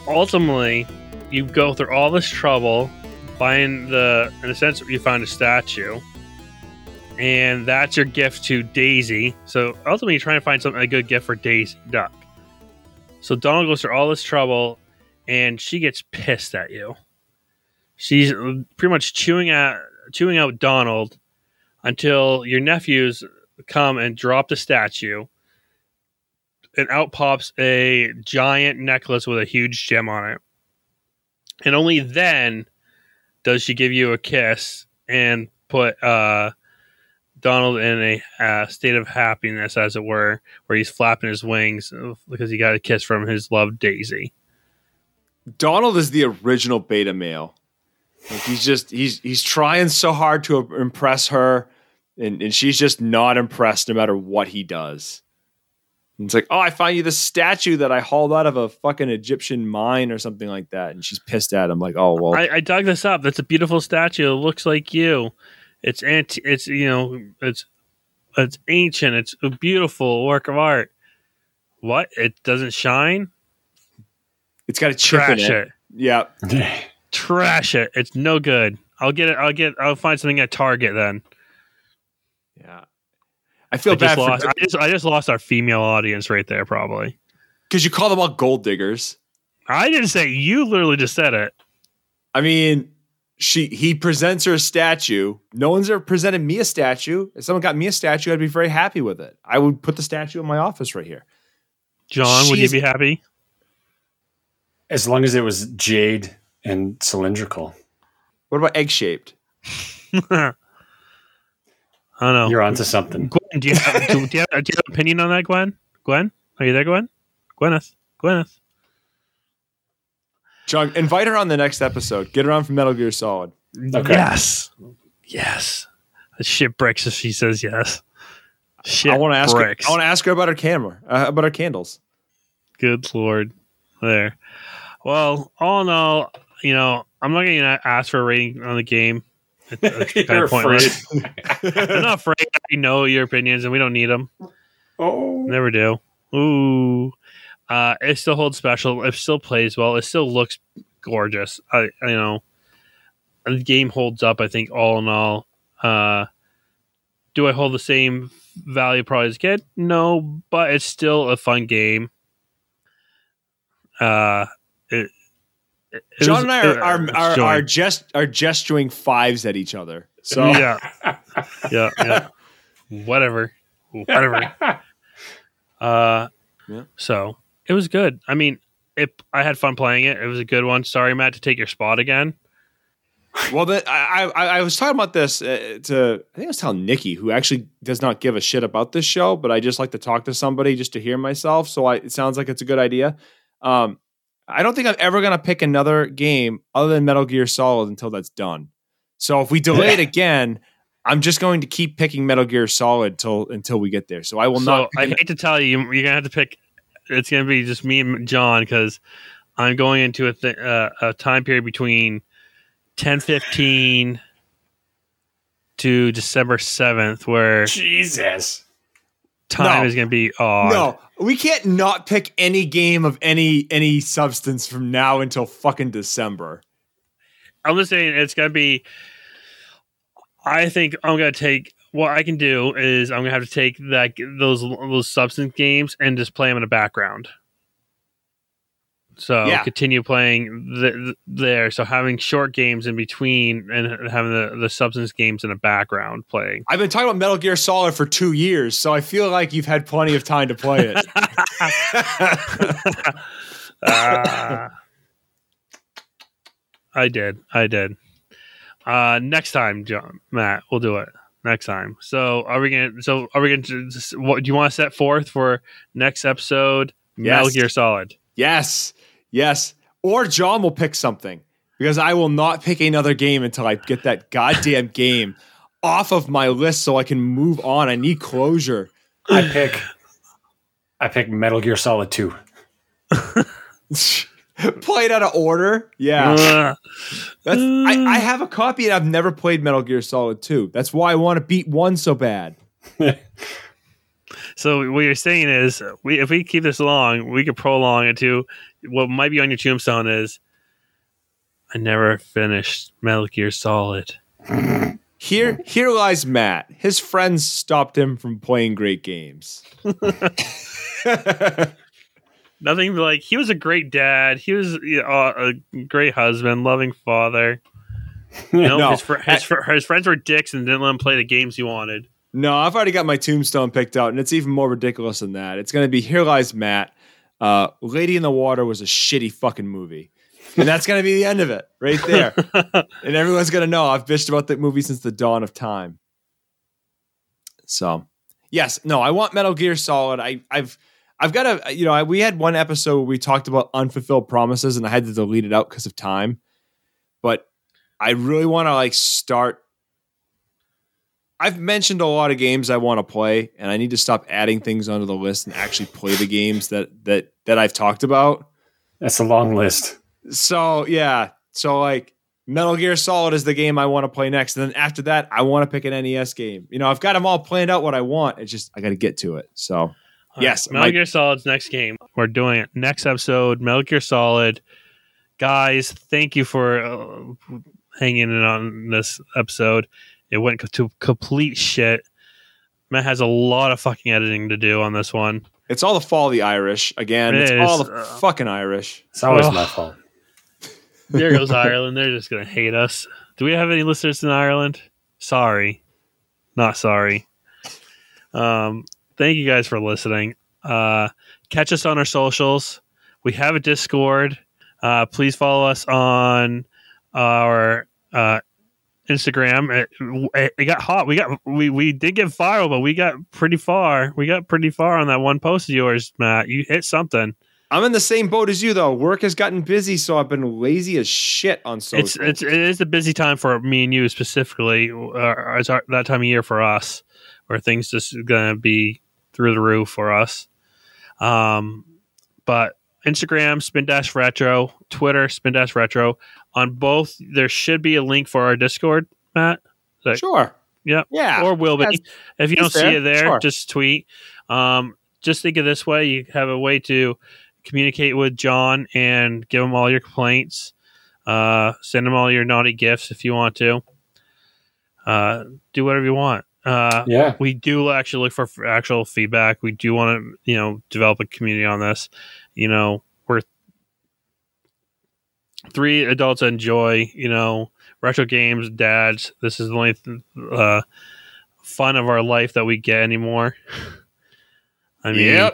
ultimately you go through all this trouble buying in a sense you found a statue, and that's your gift to Daisy. So ultimately you're trying to find a good gift for Daisy Duck. So Donald goes through all this trouble and she gets pissed at you. She's pretty much chewing out Donald until your nephews come and drop the statue. And out pops a giant necklace with a huge gem on it. And only then does she give you a kiss and put Donald in a state of happiness, as it were, where he's flapping his wings because he got a kiss from his love, Daisy. Donald is the original beta male. Like he's trying so hard to impress her, and she's just not impressed no matter what he does. It's like, oh, I found you this statue that I hauled out of a fucking Egyptian mine or something like that. And she's pissed at him. Like, oh, well. I dug this up. That's a beautiful statue. It looks like you. It's ancient. It's a beautiful work of art. What? It doesn't shine? It's got a chip in it. Yeah. Trash it. It's no good. I'll get it. I'll find something at Target then. Yeah. I feel bad. I just lost our female audience right there, probably. Because you call them all gold diggers. I didn't say. You literally just said it. I mean, he presents her a statue. No one's ever presented me a statue. If someone got me a statue, I'd be very happy with it. I would put the statue in my office right here. John, would you be happy? As long as it was jade and cylindrical. What about egg-shaped? I don't know. You're onto something. Gwen, do you have an opinion on that, Gwen? Gwen? Are you there, Gwen? Gwyneth. John, invite her on the next episode. Get her on from Metal Gear Solid. Okay. Yes. That shit breaks if she says yes. I want to ask her about her camera, about her candles. Good Lord. There. Well, all in all, I'm not going to ask for a rating on the game. It's kind of pointless. I'm not afraid. I know your opinions, and we don't need them. Oh, never do. Ooh, it still holds special. It still plays well. It still looks gorgeous. The game holds up. I think all in all, do I hold the same value probably as a kid? No, but it's still a fun game. John and I are gesturing fives at each other. So yeah. Whatever. Yeah. So it was good. I mean, I had fun playing it. It was a good one. Sorry, Matt, to take your spot again. Well, I was talking about this I think I was telling Nikki, who actually does not give a shit about this show, but I just like to talk to somebody just to hear myself. So it sounds like it's a good idea. I don't think I'm ever going to pick another game other than Metal Gear Solid until that's done. So if we delay it again, I'm just going to keep picking Metal Gear Solid until we get there. So I will not. I hate to tell you, you're going to have to pick. It's going to be just me and John because I'm going into a time period between 10/15 to December 7th where Jesus. time is going to be odd. No, we can't not pick any game of any substance from now until fucking December. I'm just saying it's going to be... I think I'm going to take... What I can do is I'm going to have to take like those substance games and just play them in the background. So continue playing there. So having short games in between and having the substance games in the background playing. I've been talking about Metal Gear Solid for 2 years, so I feel like you've had plenty of time to play it. I did. Next time, John, Matt, we'll do it next time. So are we going to? What do you want to set forth for next episode? Yes. Metal Gear Solid. Yes. Or John will pick something, because I will not pick another game until I get that goddamn game off of my list so I can move on. I need closure. I pick Metal Gear Solid 2. Played out of order. Yeah. I have a copy and I've never played Metal Gear Solid 2. That's why I want to beat 1 so bad. So what you're saying is, if we keep this long, we could prolong it to what might be on your tombstone is, I never finished Metal Gear Solid. Here lies Matt. His friends stopped him from playing great games. Nothing like, he was a great dad. He was a great husband, loving father. No. His friends were dicks and didn't let him play the games he wanted. No, I've already got my tombstone picked out, and it's even more ridiculous than that. It's going to be Here Lies Matt. Lady in the Water was a shitty fucking movie. And that's going to be the end of it, right there. And everyone's going to know I've bitched about that movie since the dawn of time. So, yes. No, I want Metal Gear Solid. I've got a, we had one episode where we talked about unfulfilled promises, and I had to delete it out because of time. But I really want to, start... I've mentioned a lot of games I want to play, and I need to stop adding things onto the list and actually play the games that I've talked about. That's a long list. So, yeah. So, Metal Gear Solid is the game I want to play next. And then after that, I want to pick an NES game. I've got them all planned out what I want. It's just I got to get to it. So, yes. Metal Gear Solid's next game. We're doing it. Next episode, Metal Gear Solid. Guys, thank you for hanging in on this episode. It went to complete shit. Matt has a lot of fucking editing to do on this one. It's all the fault of the Irish. Again, it's all the fucking Irish. It's always my fault. There goes Ireland. They're just going to hate us. Do we have any listeners in Ireland? Sorry. Not sorry. Thank you guys for listening. Catch us on our socials. We have a Discord. Please follow us on our Instagram. It got hot. We did get viral, but we got pretty far. We got pretty far on that one post of yours, Matt. You hit something. I'm in the same boat as you, though. Work has gotten busy, so I've been lazy as shit on social. It is a busy time for me and you specifically. It's that time of year for us, where things just gonna be through the roof for us. But Instagram, Spin-Retro, Twitter, Spin-Retro. On both, there should be a link for our Discord, Matt. Sure. Yep. Yeah. Or will be. If you don't see it there, just tweet. Just think of this way. You have a way to communicate with John and give him all your complaints. Send him all your naughty gifts if you want to. Do whatever you want. We do actually look for actual feedback. We do want to, develop a community on this. We're three adults enjoy, retro games, dads. This is the only fun of our life that we get anymore. I mean,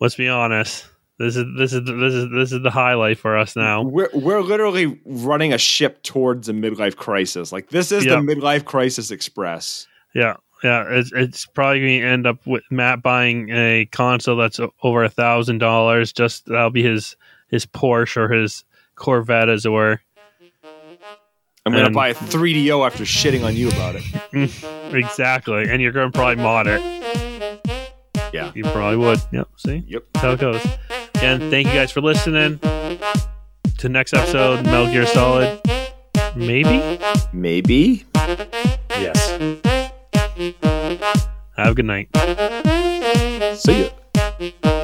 let's be honest. This is the highlight for us now. We're literally running a ship towards a midlife crisis. This is the midlife crisis express. Yeah. It's probably going to end up with Matt buying a console that's over $1,000. Just that'll be his Porsche or his Corvette, as it were. I'm going to buy a 3DO after shitting on you about it. Exactly, and you're going to probably mod it. Yeah, you probably would. Yep. See. Yep. That's how it goes. And thank you guys for listening to next episode, Metal Gear Solid. Maybe? Yes. Have a good night. See ya.